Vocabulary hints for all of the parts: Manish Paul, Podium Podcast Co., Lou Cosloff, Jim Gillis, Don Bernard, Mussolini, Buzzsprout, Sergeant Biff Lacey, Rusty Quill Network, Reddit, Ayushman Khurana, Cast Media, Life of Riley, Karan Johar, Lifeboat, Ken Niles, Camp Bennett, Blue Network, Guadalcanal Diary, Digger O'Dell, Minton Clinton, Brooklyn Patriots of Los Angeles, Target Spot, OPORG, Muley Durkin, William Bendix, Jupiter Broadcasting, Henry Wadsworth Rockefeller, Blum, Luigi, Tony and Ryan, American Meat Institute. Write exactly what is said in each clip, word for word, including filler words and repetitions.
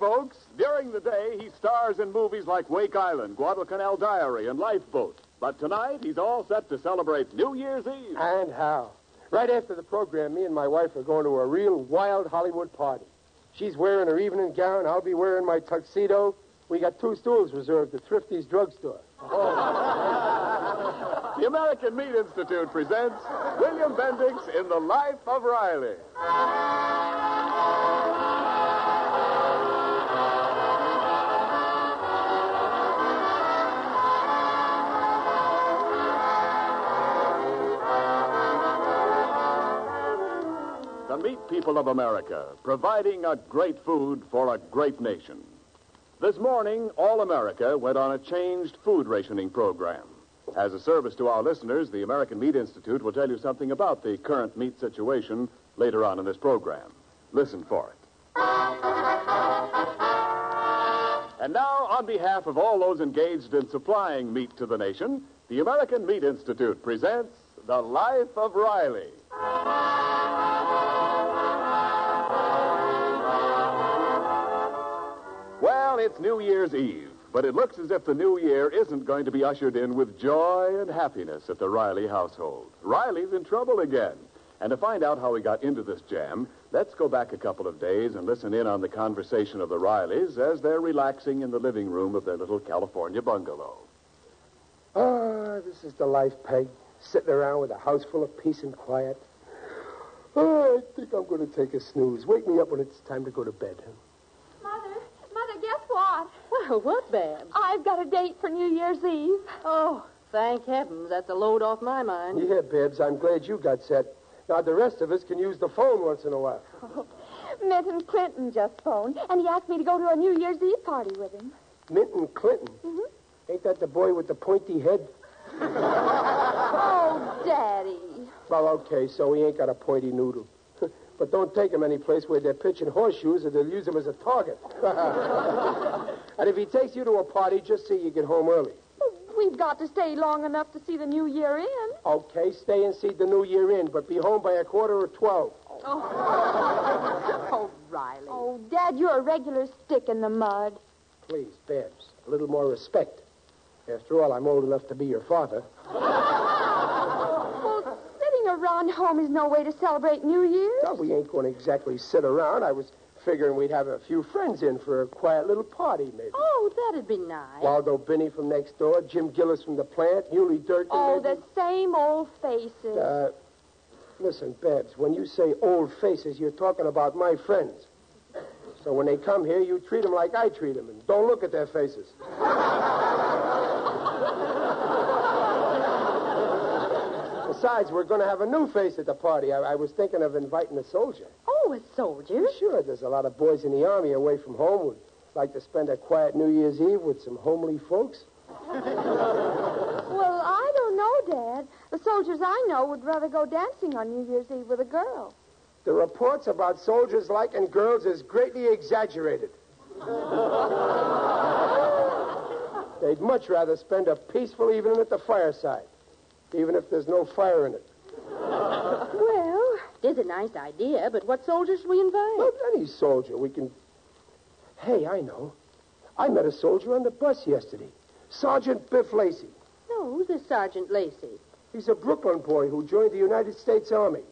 Folks, during the day, he stars in movies like Wake Island, Guadalcanal Diary, and Lifeboat. But tonight, he's all set to celebrate New Year's Eve. And how. Right after the program, me and my wife are going to a real wild Hollywood party. She's wearing her evening gown. I'll be wearing my tuxedo. We got two stools reserved at Thrifty's drugstore. Oh. The American Meat Institute presents William Bendix in The Life of Riley. The meat people of America, providing a great food for a great nation. This morning, all America went on a changed food rationing program. As a service to our listeners, the American Meat Institute will tell you something about the current meat situation later on in this program. Listen for it. And now, on behalf of all those engaged in supplying meat to the nation, the American Meat Institute presents The Life of Riley. Well, it's New Year's Eve, but it looks as if the new year isn't going to be ushered in with joy and happiness at the Riley household. Riley's in trouble again. And to find out how we got into this jam, let's go back a couple of days and listen in on the conversation of the Rileys as they're relaxing in the living room of their little California bungalow. Oh, this is the life, Peg, sitting around with a house full of peace and quiet. Oh, I think I'm going to take a snooze. Wake me up when it's time to go to bed. Well, what, Babs? I've got a date for New Year's Eve. Oh, thank heavens. That's a load off my mind. Yeah, Babs, I'm glad you got set. Now, the rest of us can use the phone once in a while. Oh. Minton Clinton just phoned, and he asked me to go to a New Year's Eve party with him. Minton Clinton? Mm-hmm. Ain't that the boy with the pointy head? Oh, Daddy. Well, okay, so he ain't got a pointy noodle. But don't take him any place where they're pitching horseshoes or they'll use him as a target. And if he takes you to a party, just see you get home early. We've got to stay long enough to see the new year in. Okay, stay and see the new year in, but be home by a quarter of twelve. Oh, oh Riley. Oh, Dad, you're a regular stick in the mud. Please, Babs, a little more respect. After all, I'm old enough to be your father. Around home is no way to celebrate New Year's. Well, we ain't going to exactly sit around. I was figuring we'd have a few friends in for a quiet little party, maybe. Oh, that'd be nice. Waldo Binney from next door, Jim Gillis from the plant, Muley Durkin. Oh, maybe. The same old faces. Uh, listen, Babs, when you say old faces, you're talking about my friends. So when they come here, you treat them like I treat them, and don't look at their faces. Besides, we're going to have a new face at the party. I, I was thinking of inviting a soldier. Oh, a soldier? Sure, there's a lot of boys in the Army away from home who'd like to spend a quiet New Year's Eve with some homely folks. Well, I don't know, Dad. The soldiers I know would rather go dancing on New Year's Eve with a girl. The reports about soldiers liking girls is greatly exaggerated. They'd much rather spend a peaceful evening at the fireside. Even if there's no fire in it. Well, it is a nice idea, but what soldier should we invite? Not any soldier. We can... Hey, I know. I met a soldier on the bus yesterday. Sergeant Biff Lacey. No, who's this Sergeant Lacey? He's a Brooklyn boy who joined the United States Army.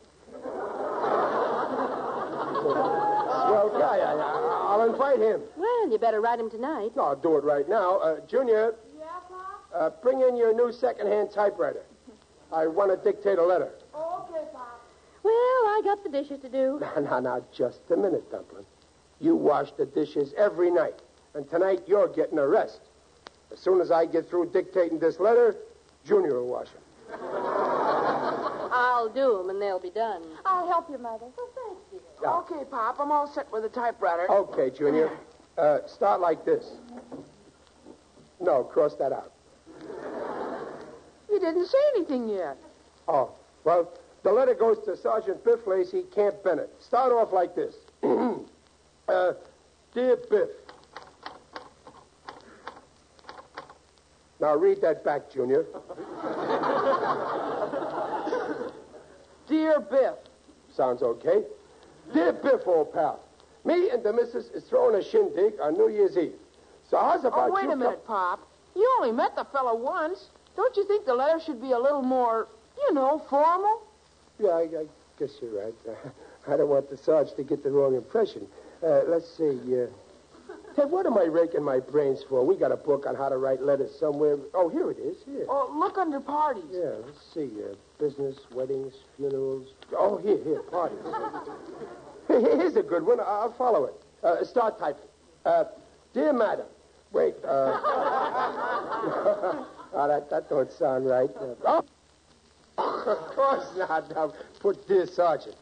Swell guy. I, I, I'll invite him. Well, you better write him tonight. No, I'll do it right now. Uh, Junior... Yeah, Pop? Uh, bring in your new second-hand typewriter. I want to dictate a letter. Oh, okay, Pop. Well, I got the dishes to do. Now, now, now, just a minute, Dumplin'. You wash the dishes every night, and tonight you're getting a rest. As soon as I get through dictating this letter, Junior will wash them. I'll do them, and they'll be done. I'll help you, Mother. Well, thank you. Yeah. Okay, Pop, I'm all set with the typewriter. Okay, Junior. Uh, start like this. No, cross that out. You didn't say anything yet. Oh, well, the letter goes to Sergeant Biff Lacey, Camp Bennett. Start off like this. uh, Dear Biff. Now read that back, Junior. Dear Biff. Sounds okay. Dear Biff, old pal. Me and the missus is throwing a shindig on New Year's Eve. So how's about you... Oh, wait you a minute, co- Pop. You only met the fellow once. Don't you think the letter should be a little more, you know, formal? Yeah, I, I guess you're right. Uh, I don't want the Sarge to get the wrong impression. Uh, let's see. Uh... Hey, what am I raking my brains for? We got a book on how to write letters somewhere. Oh, here it is. Here. Oh, look under parties. Yeah, let's see. Uh, business, weddings, funerals. Oh, here, here, parties. Here's a good one. I'll follow it. Uh, start typing. Uh, dear Madam. Wait. Uh... oh, that, that don't sound right. Uh, oh. Of course not. Now, put dear Sergeant.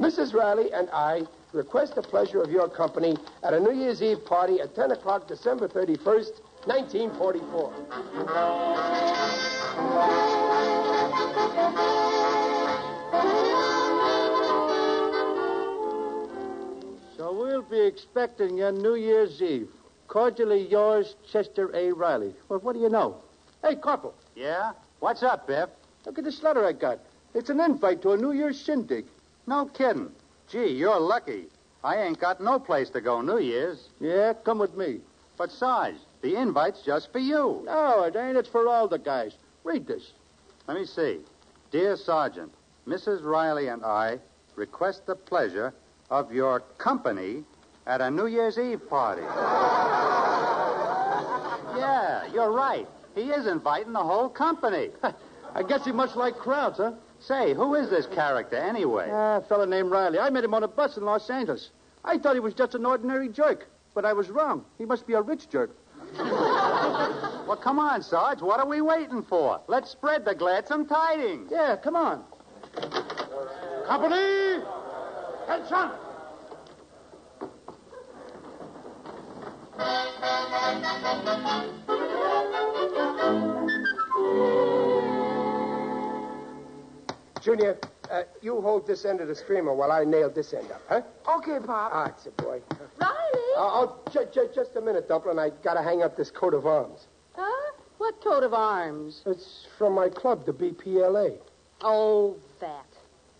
Missus Riley and I request the pleasure of your company at a New Year's Eve party at ten o'clock, December thirty-first, nineteen forty-four. So we'll be expecting you New Year's Eve. Cordially yours, Chester A. Riley. Well, what do you know? Hey, Corporal. Yeah? What's up, Biff? Look at this letter I got. It's an invite to a New Year's shindig. No kidding. Gee, you're lucky. I ain't got no place to go New Year's. Yeah, come with me. But, Sarge, the invite's just for you. No, it ain't. It's for all the guys. Read this. Let me see. Dear Sergeant, Missus Riley and I request the pleasure of your company at a New Year's Eve party. Yeah, you're right. He is inviting the whole company. I guess he must like crowds, huh? Say, who is this character, anyway? Ah, a fella named Riley. I met him on a bus in Los Angeles. I thought he was just an ordinary jerk, but I was wrong. He must be a rich jerk. Well, come on, Sarge. What are we waiting for? Let's spread the gladsome tidings. Yeah, come on. Company! Attention! Junior, uh, you hold this end of the streamer while I nail this end up, huh? Okay, Pop. Ah, it's a boy. Riley! Uh, oh, j- j- just a minute, Dublin. I gotta hang up this coat of arms. Huh? What coat of arms? It's from my club, the B P L A. Oh, that.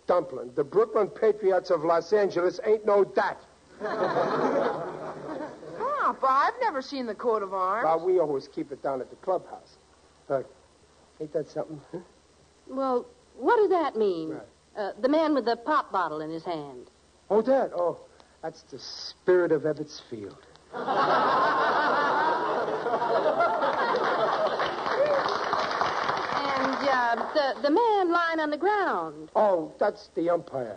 Dumpling, the Brooklyn Patriots of Los Angeles ain't no dat. Pop, I've never seen the coat of arms. Well, we always keep it down at the clubhouse. Uh, ain't that something? Huh? Well... What does that mean? Right. Uh, the man with the pop bottle in his hand. Oh, that? Oh, that's the spirit of Ebbets Field. and uh, the, the man lying on the ground. Oh, that's the umpire.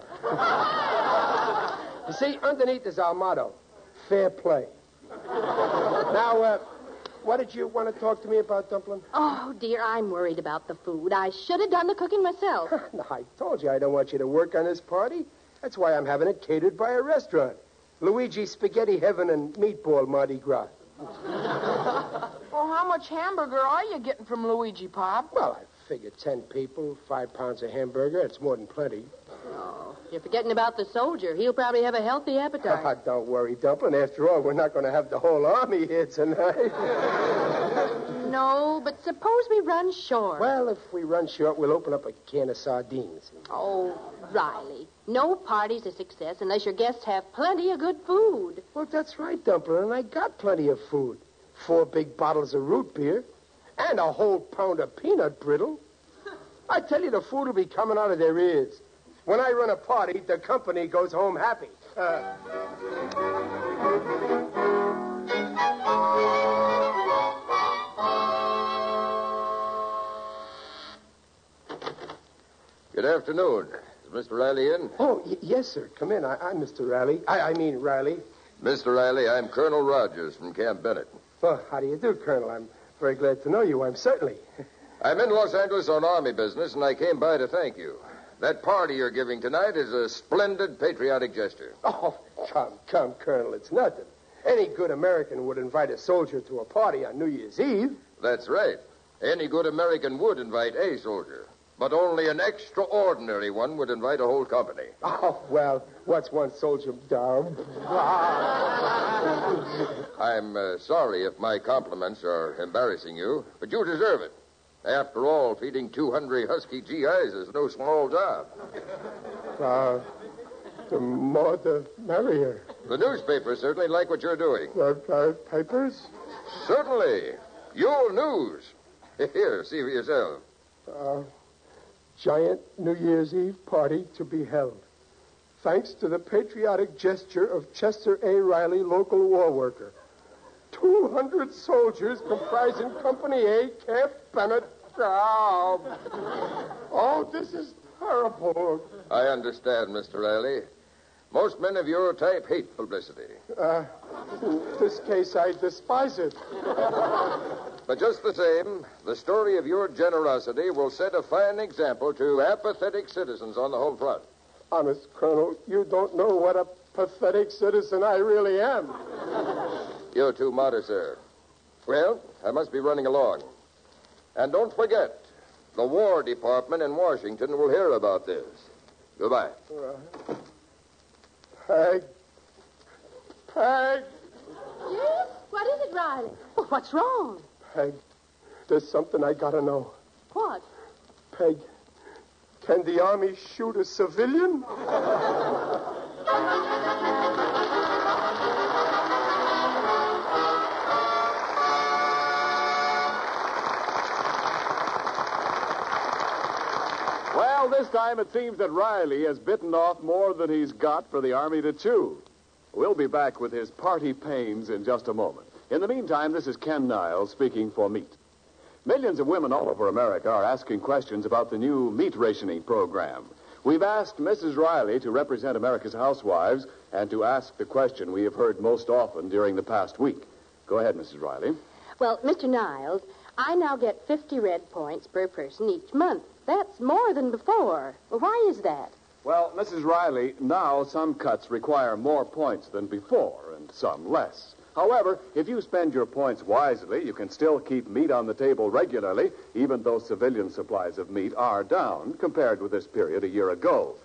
You see, underneath is our motto, fair play. Now, uh... what did you want to talk to me about, Dumpling? Oh, dear, I'm worried about the food. I should have done the cooking myself. No, I told you I don't want you to work on this party. That's why I'm having it catered by a restaurant. Luigi Spaghetti Heaven and Meatball Mardi Gras. Well, how much hamburger are you getting from Luigi, Pop? Well, I figured ten people, five pounds of hamburger. It's more than plenty. Oh, you're forgetting about the soldier. He'll probably have a healthy appetite. Don't worry, Dumpling. After all, we're not going to have the whole army here tonight. No, but suppose we run short. Well, if we run short, we'll open up a can of sardines. Oh, Riley, no party's a success unless your guests have plenty of good food. Well, that's right, Dumpling, and I got plenty of food. Four big bottles of root beer and a whole pound of peanut brittle. I tell you, the food will be coming out of their ears. When I run a party, the company goes home happy. Uh... Good afternoon. Is Mister Riley in? Oh, y- yes, sir. Come in. I- I'm Mister Riley. I-, I mean Riley. Mister Riley, I'm Colonel Rogers from Camp Bennett. Well, how do you do, Colonel? I'm very glad to know you. I'm certainly. I'm in Los Angeles on Army business, and I came by to thank you. That party you're giving tonight is a splendid patriotic gesture. Oh, come, come, Colonel, it's nothing. Any good American would invite a soldier to a party on New Year's Eve. That's right. Any good American would invite a soldier. But only an extraordinary one would invite a whole company. Oh, well, what's one soldier dumb? I'm uh, sorry if my compliments are embarrassing you, but you deserve it. After all, feeding two hungry husky G Is is no small job. Uh, the more the merrier. The newspapers certainly like what you're doing. Uh, uh, papers? Certainly. Your news. Here, see for yourself. Uh, giant New Year's Eve party to be held. Thanks to the patriotic gesture of Chester A. Riley, local war worker. two hundred soldiers comprising Company A, Camp Bennett. Oh. oh, this is terrible. I understand, Mister Riley. Most men of your type hate publicity. Uh, in this case, I despise it. But just the same, the story of your generosity will set a fine example to apathetic citizens on the home front. Honest, Colonel, you don't know what a pathetic citizen I really am. You're too modest, sir. Well, I must be running along. And don't forget, the War Department in Washington will hear about this. Goodbye. Uh, Peg. Peg. Yes? What is it, Riley? Well, what's wrong? Peg, there's something I gotta know. What? Peg, can the Army shoot a civilian? Well, this time it seems that Riley has bitten off more than he's got for the Army to chew. We'll be back with his party pains in just a moment. In the meantime, this is Ken Niles speaking for Meat. Millions of women all over America are asking questions about the new meat rationing program. We've asked Missus Riley to represent America's housewives and to ask the question we have heard most often during the past week. Go ahead, Missus Riley. Well, Mister Niles, I now get fifty red points per person each month. That's more than before. Well, why is that? Well, Missus Riley, now some cuts require more points than before and some less. However, if you spend your points wisely, you can still keep meat on the table regularly, even though civilian supplies of meat are down compared with this period a year ago.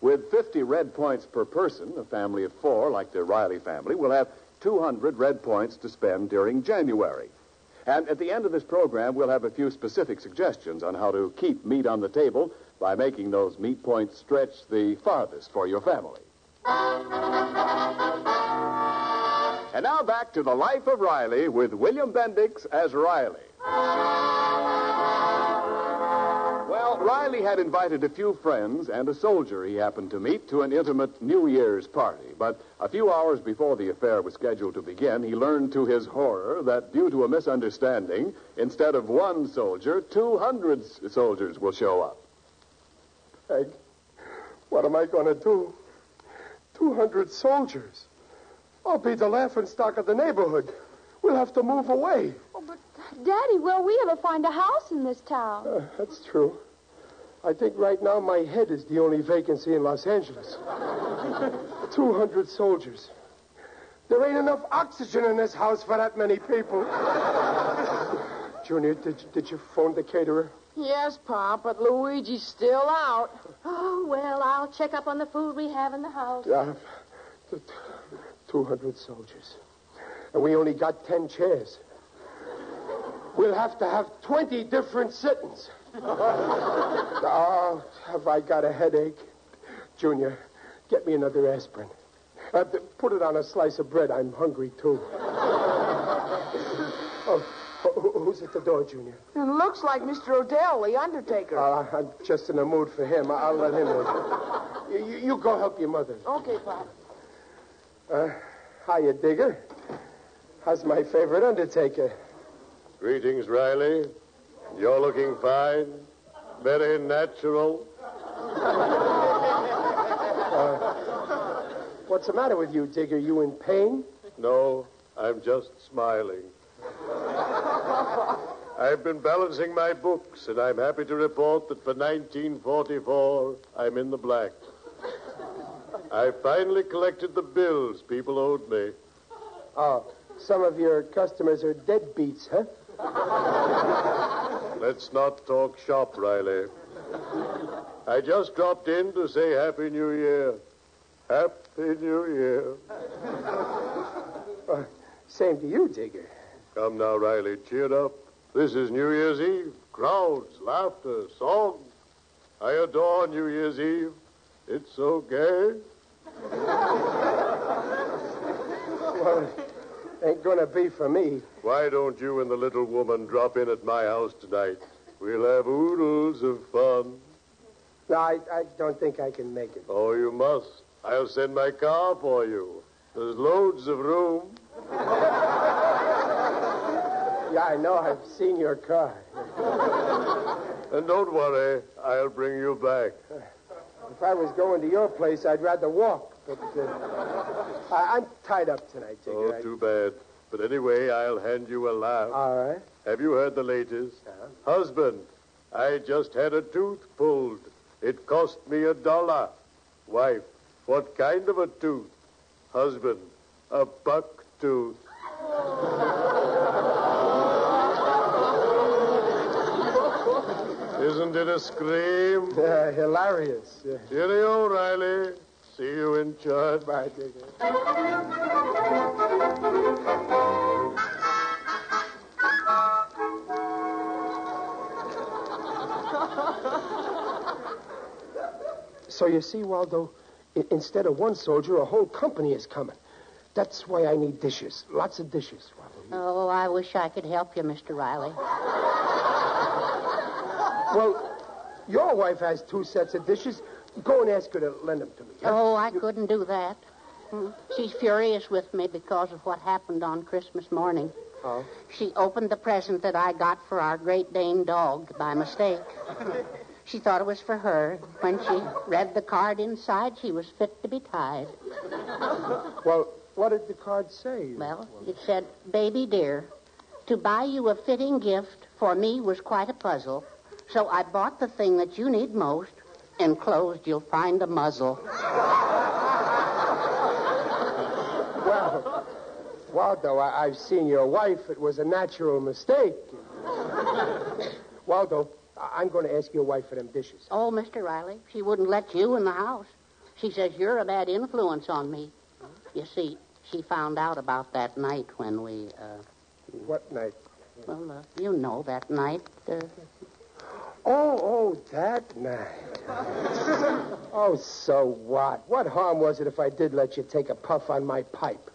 With fifty red points per person, a family of four, like the Riley family, will have two hundred red points to spend during January. And at the end of this program, we'll have a few specific suggestions on how to keep meat on the table by making those meat points stretch the farthest for your family. And now back to the Life of Riley with William Bendix as Riley. Well, Riley had invited a few friends and a soldier he happened to meet to an intimate New Year's party. But a few hours before the affair was scheduled to begin, he learned to his horror that due to a misunderstanding, instead of one soldier, two hundred soldiers will show up. Peg, what am I going to do? two hundred soldiers? I'll be the laughingstock of the neighborhood. We'll have to move away. Oh, but, Daddy, will we ever find a house in this town? Uh, that's true. I think right now my head is the only vacancy in Los Angeles. two hundred soldiers. There ain't enough oxygen in this house for that many people. Junior, did, did you phone the caterer? Yes, Pop, but Luigi's still out. Oh, well, I'll check up on the food we have in the house. Uh, t- t- two hundred soldiers. And we only got ten chairs. We'll have to have twenty different sittings. Oh, have I got a headache? Junior, get me another aspirin. Uh, put it on a slice of bread. I'm hungry, too. Oh, who's at the door, Junior? It looks like Mister O'Dell, the undertaker. Uh, I'm just in the mood for him. I'll let him in. You, you go help your mother. Okay, Pop. Uh, hiya, Digger. How's my favorite undertaker? Greetings, Riley. You're looking fine. Very natural. uh, what's the matter with you, Digger? You in pain? No, I'm just smiling. I've been balancing my books, and I'm happy to report that for nineteen forty-four, I'm in the black. I finally collected the bills people owed me. Oh, some of your customers are deadbeats, huh? Let's not talk shop, Riley. I just dropped in to say Happy New Year. Happy New Year. Well, same to you, Digger. Come now, Riley, cheer up. This is New Year's Eve. Crowds, laughter, songs. I adore New Year's Eve. It's so gay. Well, it ain't gonna be for me. Why don't you and the little woman drop in at my house tonight? We'll have oodles of fun. No, I, I don't think I can make it. Oh, you must. I'll send my car for you. There's loads of room. Yeah, I know. I've seen your car. And don't worry. I'll bring you back. If I was going to your place, I'd rather walk. But uh, I, I'm tied up tonight, Digger. Oh, too bad. But anyway, I'll hand you a laugh. All right. Have you heard the latest? Uh-huh. Husband, I just had a tooth pulled. It cost me a dollar. Wife, what kind of a tooth? Husband, a buck tooth. Isn't it a scream? Yeah, hilarious. Yeah. Cheerio, Riley. See you in church. Bye, Digger. So you see, Waldo, I- instead of one soldier, a whole company is coming. That's why I need dishes. Lots of dishes, Waldo. Oh, I wish I could help you, Mister Riley. Well, your wife has two sets of dishes. Go and ask her to lend them to me. Huh? Oh, I you... couldn't do that. She's furious with me because of what happened on Christmas morning. Oh? She opened the present that I got for our Great Dane dog by mistake. She thought it was for her. When she read the card inside, she was fit to be tied. Well, what did the card say? Well, it said, "Baby dear, to buy you a fitting gift for me was quite a puzzle. So I bought the thing that you need most. Enclosed, you'll find a muzzle." Well, Waldo, I- I've seen your wife. It was a natural mistake. Waldo, I- I'm going to ask your wife for them dishes. Oh, Mister Riley, she wouldn't let you in the house. She says you're a bad influence on me. You see, she found out about that night when we, uh... What night? Well, uh, you know, that night, uh... Oh, oh, that night. Oh, so what? What harm was it if I did let you take a puff on my pipe?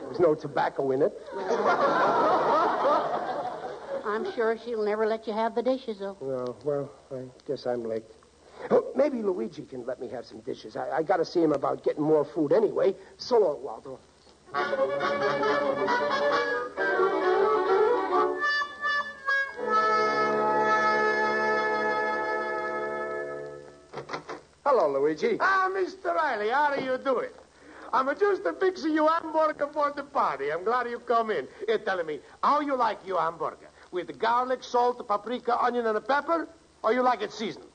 There's no tobacco in it. I'm sure she'll never let you have the dishes, though. No, well, I guess I'm late. Oh, maybe Luigi can let me have some dishes. I, I got to see him about getting more food anyway. So long, Waldo. Hello, Luigi. Ah, Mister Riley, how do you do it? I'm just a fixing you hamburger for the party. I'm glad you come in. You're telling me how you like your hamburger. With garlic, salt, paprika, onion, and a pepper? Or you like it seasoned?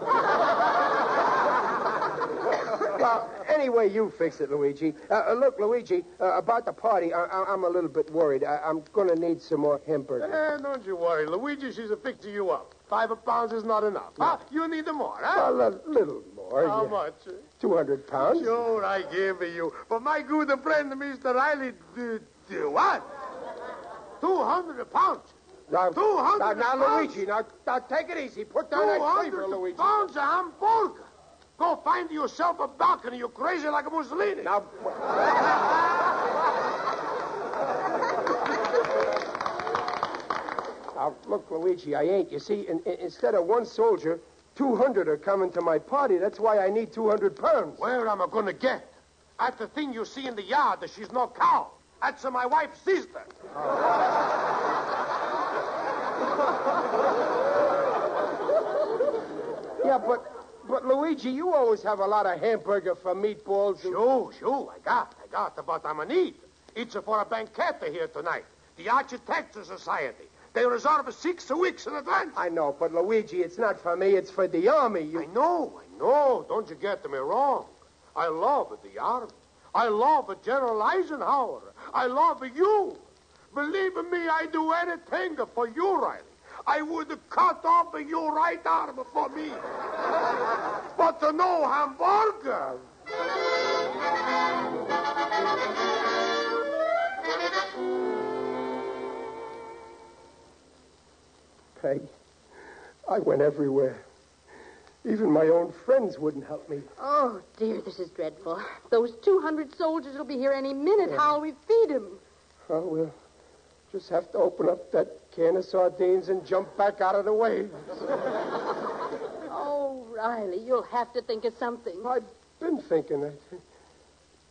Well, any way you fix it, Luigi. Uh, look, Luigi, uh, about the party, I- I- I'm a little bit worried. I- I'm going to need some more hamburger. Eh, don't you worry. Luigi, she's a fixing you up. Five pounds is not enough. No. Huh? You need more, huh? Well, a little more. How yeah. much? Two hundred pounds. Sure, I give you. But my good friend, Mister Riley, d- d- what? Two hundred pounds. Now, two hundred. Now, now, Luigi, now, now, take it easy. Put down that paper, Luigi. Two hundred pounds of hamburger. Go find yourself a balcony. You crazy like a Mussolini. Now. Now, look, Luigi, I ain't. You see, in, in, instead of one soldier, two hundred are coming to my party. That's why I need two hundred pounds. Where am I going to get? That's the thing you see in the yard. She's no cow. That's my wife's sister. Oh. Yeah, but, but, Luigi, you always have a lot of hamburger for meatballs. And... Sure, sure, I got, I got, but I'm in need. It's for a banquet here tonight. The Architecture Society. They reserve six weeks in advance. I know, but Luigi, it's not for me. It's for the Army. You... I know, I know. Don't you get me wrong. I love the Army. I love General Eisenhower. I love you. Believe me, I'd do anything for you, Riley. I would cut off your right arm for me. But no hamburger. Peg, I went everywhere. Even my own friends wouldn't help me. Oh, dear, this is dreadful. Those two hundred soldiers will be here any minute. Yeah. How'll we feed them? Oh, we'll just have to open up that can of sardines and jump back out of the waves. Oh, Riley, you'll have to think of something. I've been thinking that.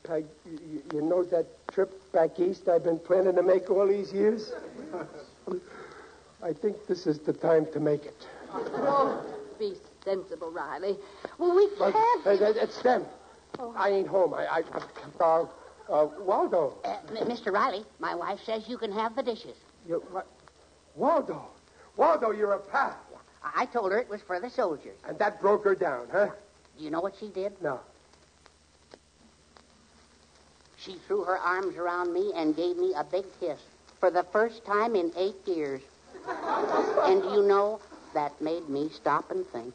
Peg, you, you know that trip back east I've been planning to make all these years? I think this is the time to make it. Oh, be sensible, Riley. Well, we can't... But, uh, it's them. Oh. I ain't home. I... I uh, uh, Waldo. Uh, m- Mister Riley, my wife says you can have the dishes. You, what? Waldo. Waldo, you're a pal. Yeah. I-, I told her it was for the soldiers. And that broke her down, huh? Do you know what she did? No. She threw her arms around me and gave me a big kiss for the first time in eight years. And you know... that made me stop and think.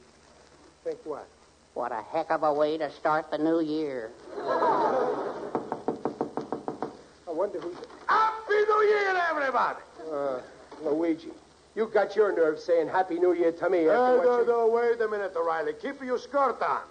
Think what? What a heck of a way to start the new year. I wonder who's... Happy New Year, everybody! Uh, Luigi, you got your nerve saying Happy New Year to me. No, no, you... no, wait a minute, Riley. Keep your skirt on.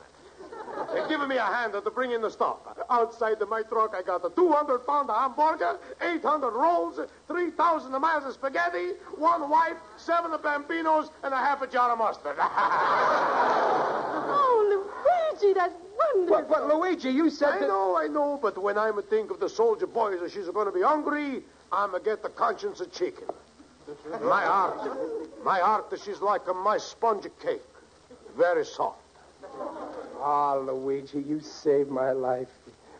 They're giving me a hand to bring in the stuff. Outside of my truck, I got a two hundred pound hamburger, eight hundred rolls, three thousand miles of spaghetti, one wife, seven bambinos, and a half a jar of mustard. Oh, Luigi, that's wonderful. But, but, Luigi, you said I that... know, I know, but when I think of the soldier boys that she's going to be hungry, I'm going to get the conscience of chicken. My heart, my heart, she's like a my sponge cake. Very soft. Ah, Luigi, you saved my life.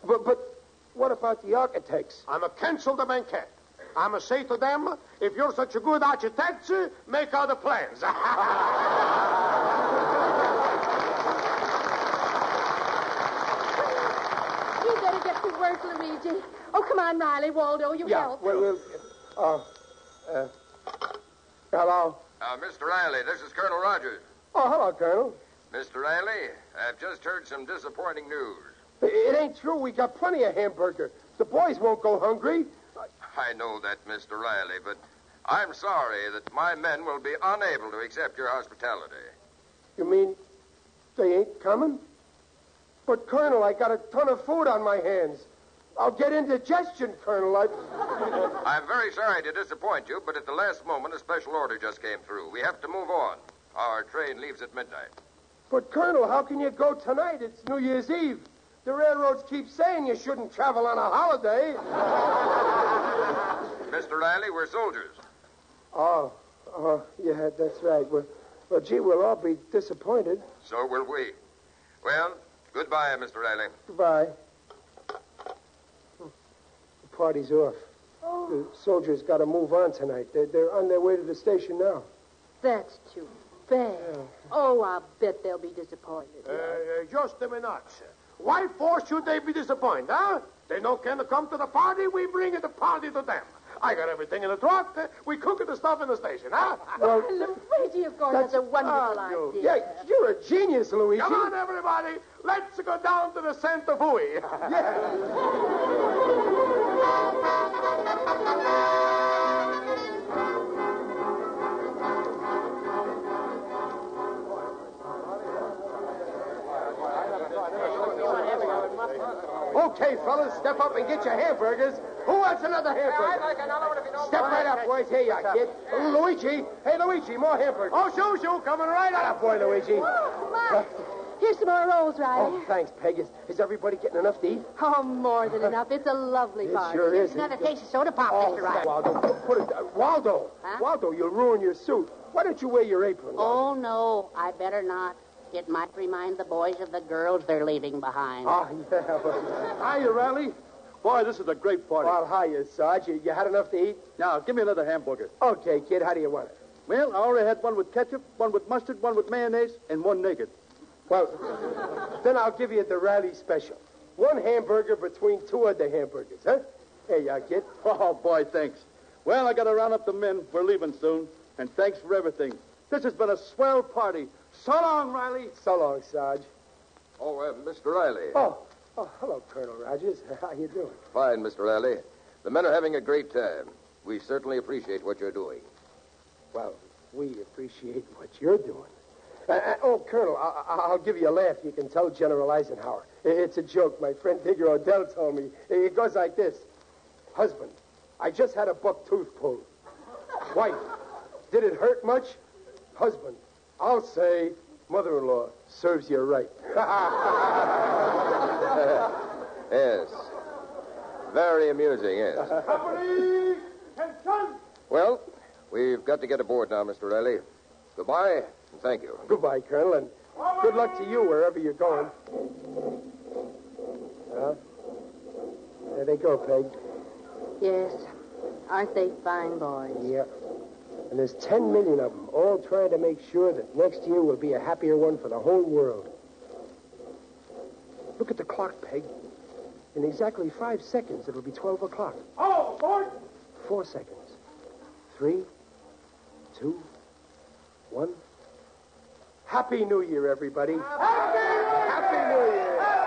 But but what about the architects? I'm a cancel the banquet. I'm a say to them, if you're such a good architect, make other plans. You better get to work, Luigi. Oh, come on, Riley, Waldo, you yeah, help. Yeah, well, well, uh, uh, hello? Uh, Mister Riley, this is Colonel Rogers. Oh, hello, Colonel. Mister Riley, I've just heard some disappointing news. It ain't true. We got plenty of hamburger. The boys won't go hungry. I know that, Mister Riley, but I'm sorry that my men will be unable to accept your hospitality. You mean they ain't coming? But, Colonel, I got a ton of food on my hands. I'll get indigestion, Colonel. I... I'm very sorry to disappoint you, but at the last moment, a special order just came through. We have to move on. Our train leaves at midnight. But, Colonel, how can you go tonight? It's New Year's Eve. The railroads keep saying you shouldn't travel on a holiday. Mister Riley, we're soldiers. Oh, oh, yeah, that's right. Well, well, gee, we'll all be disappointed. So will we. Well, goodbye, Mister Riley. Goodbye. The party's off. Oh. The soldiers got to move on tonight. They're, they're on their way to the station now. That's too bad. Yeah. Oh, I bet they'll be disappointed. Uh, uh, just a minute, sir. Why for should they be disappointed, huh? They no can come to the party, we bring the party to them. I got everything in the truck. We cook the stuff in the station, huh? Well, Luigi, of course, that's a wonderful uh, idea. Yeah, you're a genius, Luigi. Come on, everybody. Let's go down to the Santa Fe. Yeah. Okay, fellas, step up and get your hamburgers. Who wants another hamburger? Yeah, I like another one if you don't step mind. Right up, boys. Here you are, kid. Yeah. Luigi. Hey, Luigi, more hamburgers. Oh, shoo, shoo, coming right up, boy, Luigi. Oh, my. Here's some more rolls, Riley. Oh, thanks, Peg. Is, is everybody getting enough to eat? Oh, more than enough. It's a lovely it party. It sure is. Another taste of soda pop, oh, Mister Riley. Waldo, put it down. Waldo. Huh? Waldo, you'll ruin your suit. Why don't you wear your apron? Waldo? Oh, no, I better not. It might remind the boys of the girls they're leaving behind. Oh, yeah. Hiya, Riley. Boy, this is a great party. Well, hiya, Sarge. You, you had enough to eat? Now, give me another hamburger. Okay, kid. How do you want it? Well, I already had one with ketchup, one with mustard, one with mayonnaise, and one naked. Well, then I'll give you the Riley special. One hamburger between two other hamburgers, huh? Hey, uh, kid. Oh, boy, thanks. Well, I got to round up the men. We're leaving soon. And thanks for everything. This has been a swell party. So long, Riley. So long, Sarge. Oh, uh, Mister Riley. Oh, oh, hello, Colonel Rogers. How you doing? Fine, Mister Riley. The men are having a great time. We certainly appreciate what you're doing. Well, we appreciate what you're doing. Uh, uh, oh, Colonel, I- I'll give you a laugh. You can tell General Eisenhower. It's a joke. My friend Digger O'Dell told me. It goes like this. Husband, I just had a buck tooth pulled. Wife, did it hurt much? Husband, I'll say mother-in-law serves you right. Yes. Very amusing, yes. Company, attention! Well, we've got to get aboard now, Mister Riley. Goodbye, and thank you. Goodbye, Colonel, and good luck to you wherever you're going. Huh? There they go, Peg. Yes. Aren't they fine boys? Yeah. And there's ten million of them, all trying to make sure that next year will be a happier one for the whole world. Look at the clock, Peg. In exactly five seconds, it'll be twelve o'clock. Oh, boy! Four seconds. Three, two, one. Happy New Year, everybody. Happy, Happy, New, Year! Happy New Year! Happy New Year!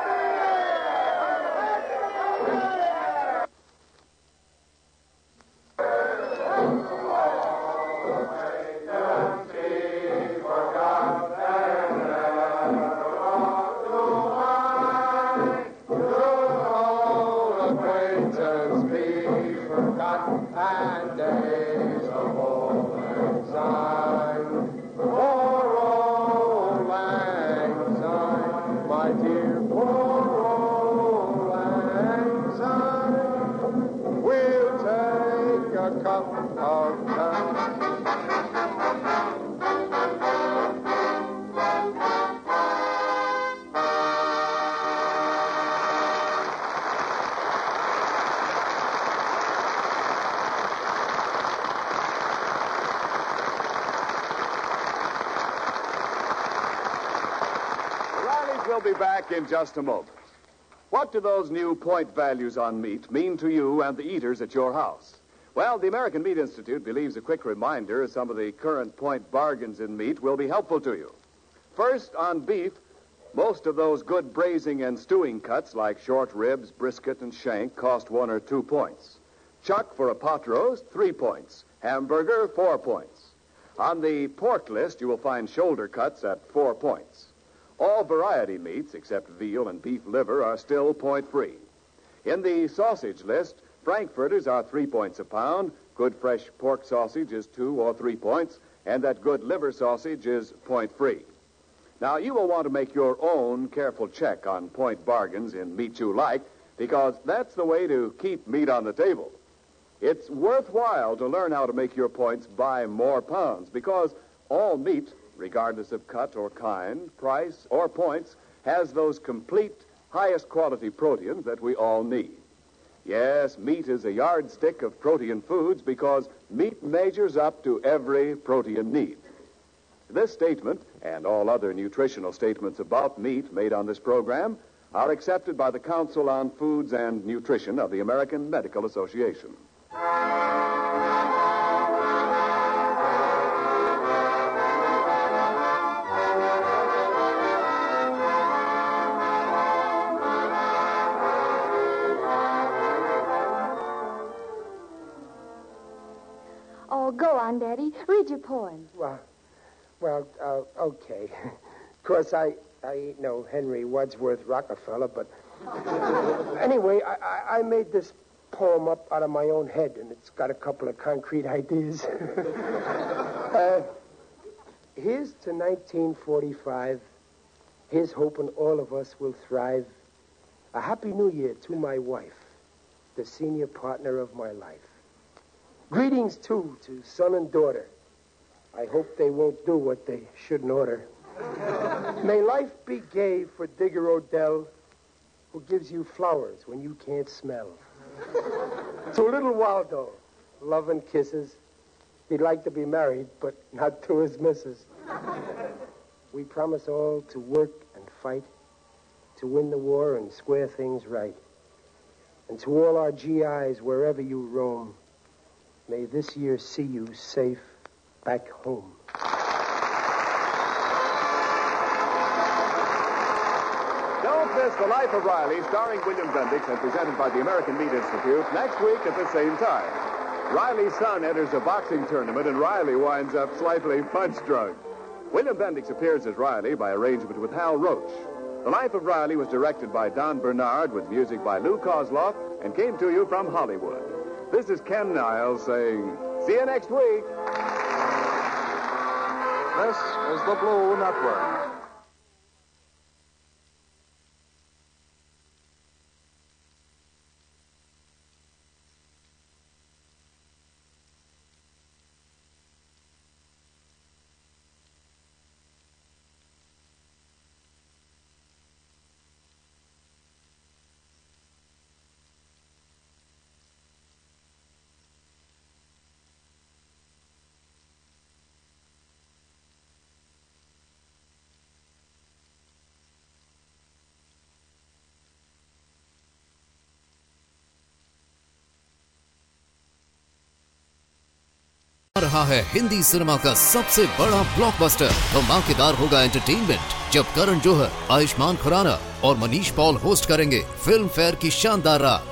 We'll be back in just a moment. What do those new point values on meat mean to you and the eaters at your house? Well, the American Meat Institute believes a quick reminder of some of the current point bargains in meat will be helpful to you. First, on beef, most of those good braising and stewing cuts like short ribs, brisket, and shank cost one or two points. Chuck for a pot roast, three points. Hamburger, four points. On the pork list, you will find shoulder cuts at four points. All variety meats, except veal and beef liver, are still point-free. In the sausage list, frankfurters are three points a pound, good fresh pork sausage is two or three points, and that good liver sausage is point-free. Now, you will want to make your own careful check on point bargains in meat you like, because that's the way to keep meat on the table. It's worthwhile to learn how to make your points by more pounds, because all meat, regardless of cut or kind, price or points, has those complete, highest quality proteins that we all need. Yes, meat is a yardstick of protein foods because meat measures up to every protein need. This statement, and all other nutritional statements about meat made on this program, are accepted by the Council on Foods and Nutrition of the American Medical Association. Go on, Daddy. Read your poem. Well, well, uh, okay. Of course, I, I ain't no Henry Wadsworth Rockefeller, but... anyway, I, I made this poem up out of my own head, and it's got a couple of concrete ideas. uh, here's to nineteen forty-five. Here's hoping all of us will thrive. A happy new year to my wife, the senior partner of my life. Greetings, too, to son and daughter. I hope they won't do what they shouldn't order. May life be gay for Digger O'Dell, who gives you flowers when you can't smell. It's a little while ago. Love and kisses. He'd like to be married, but not to his missus. We promise all to work and fight, to win the war and square things right. And to all our G Is, wherever you roam, may this year see you safe back home. Don't miss The Life of Riley, starring William Bendix and presented by the American Meat Institute, next week at the same time. Riley's son enters a boxing tournament, and Riley winds up slightly punch drunk. William Bendix appears as Riley by arrangement with Hal Roach. The Life of Riley was directed by Don Bernard with music by Lou Cosloff and came to you from Hollywood. This is Ken Niles saying, see you next week. This is the Blue Network. रहा है Hindi cinema का सबसे बड़ा blockbuster, धमाकेदार होगा entertainment जब करण जौहर, आयुष्मान खुराना और Manish Paul host करेंगे फिल्म फेयर की शानदार रात।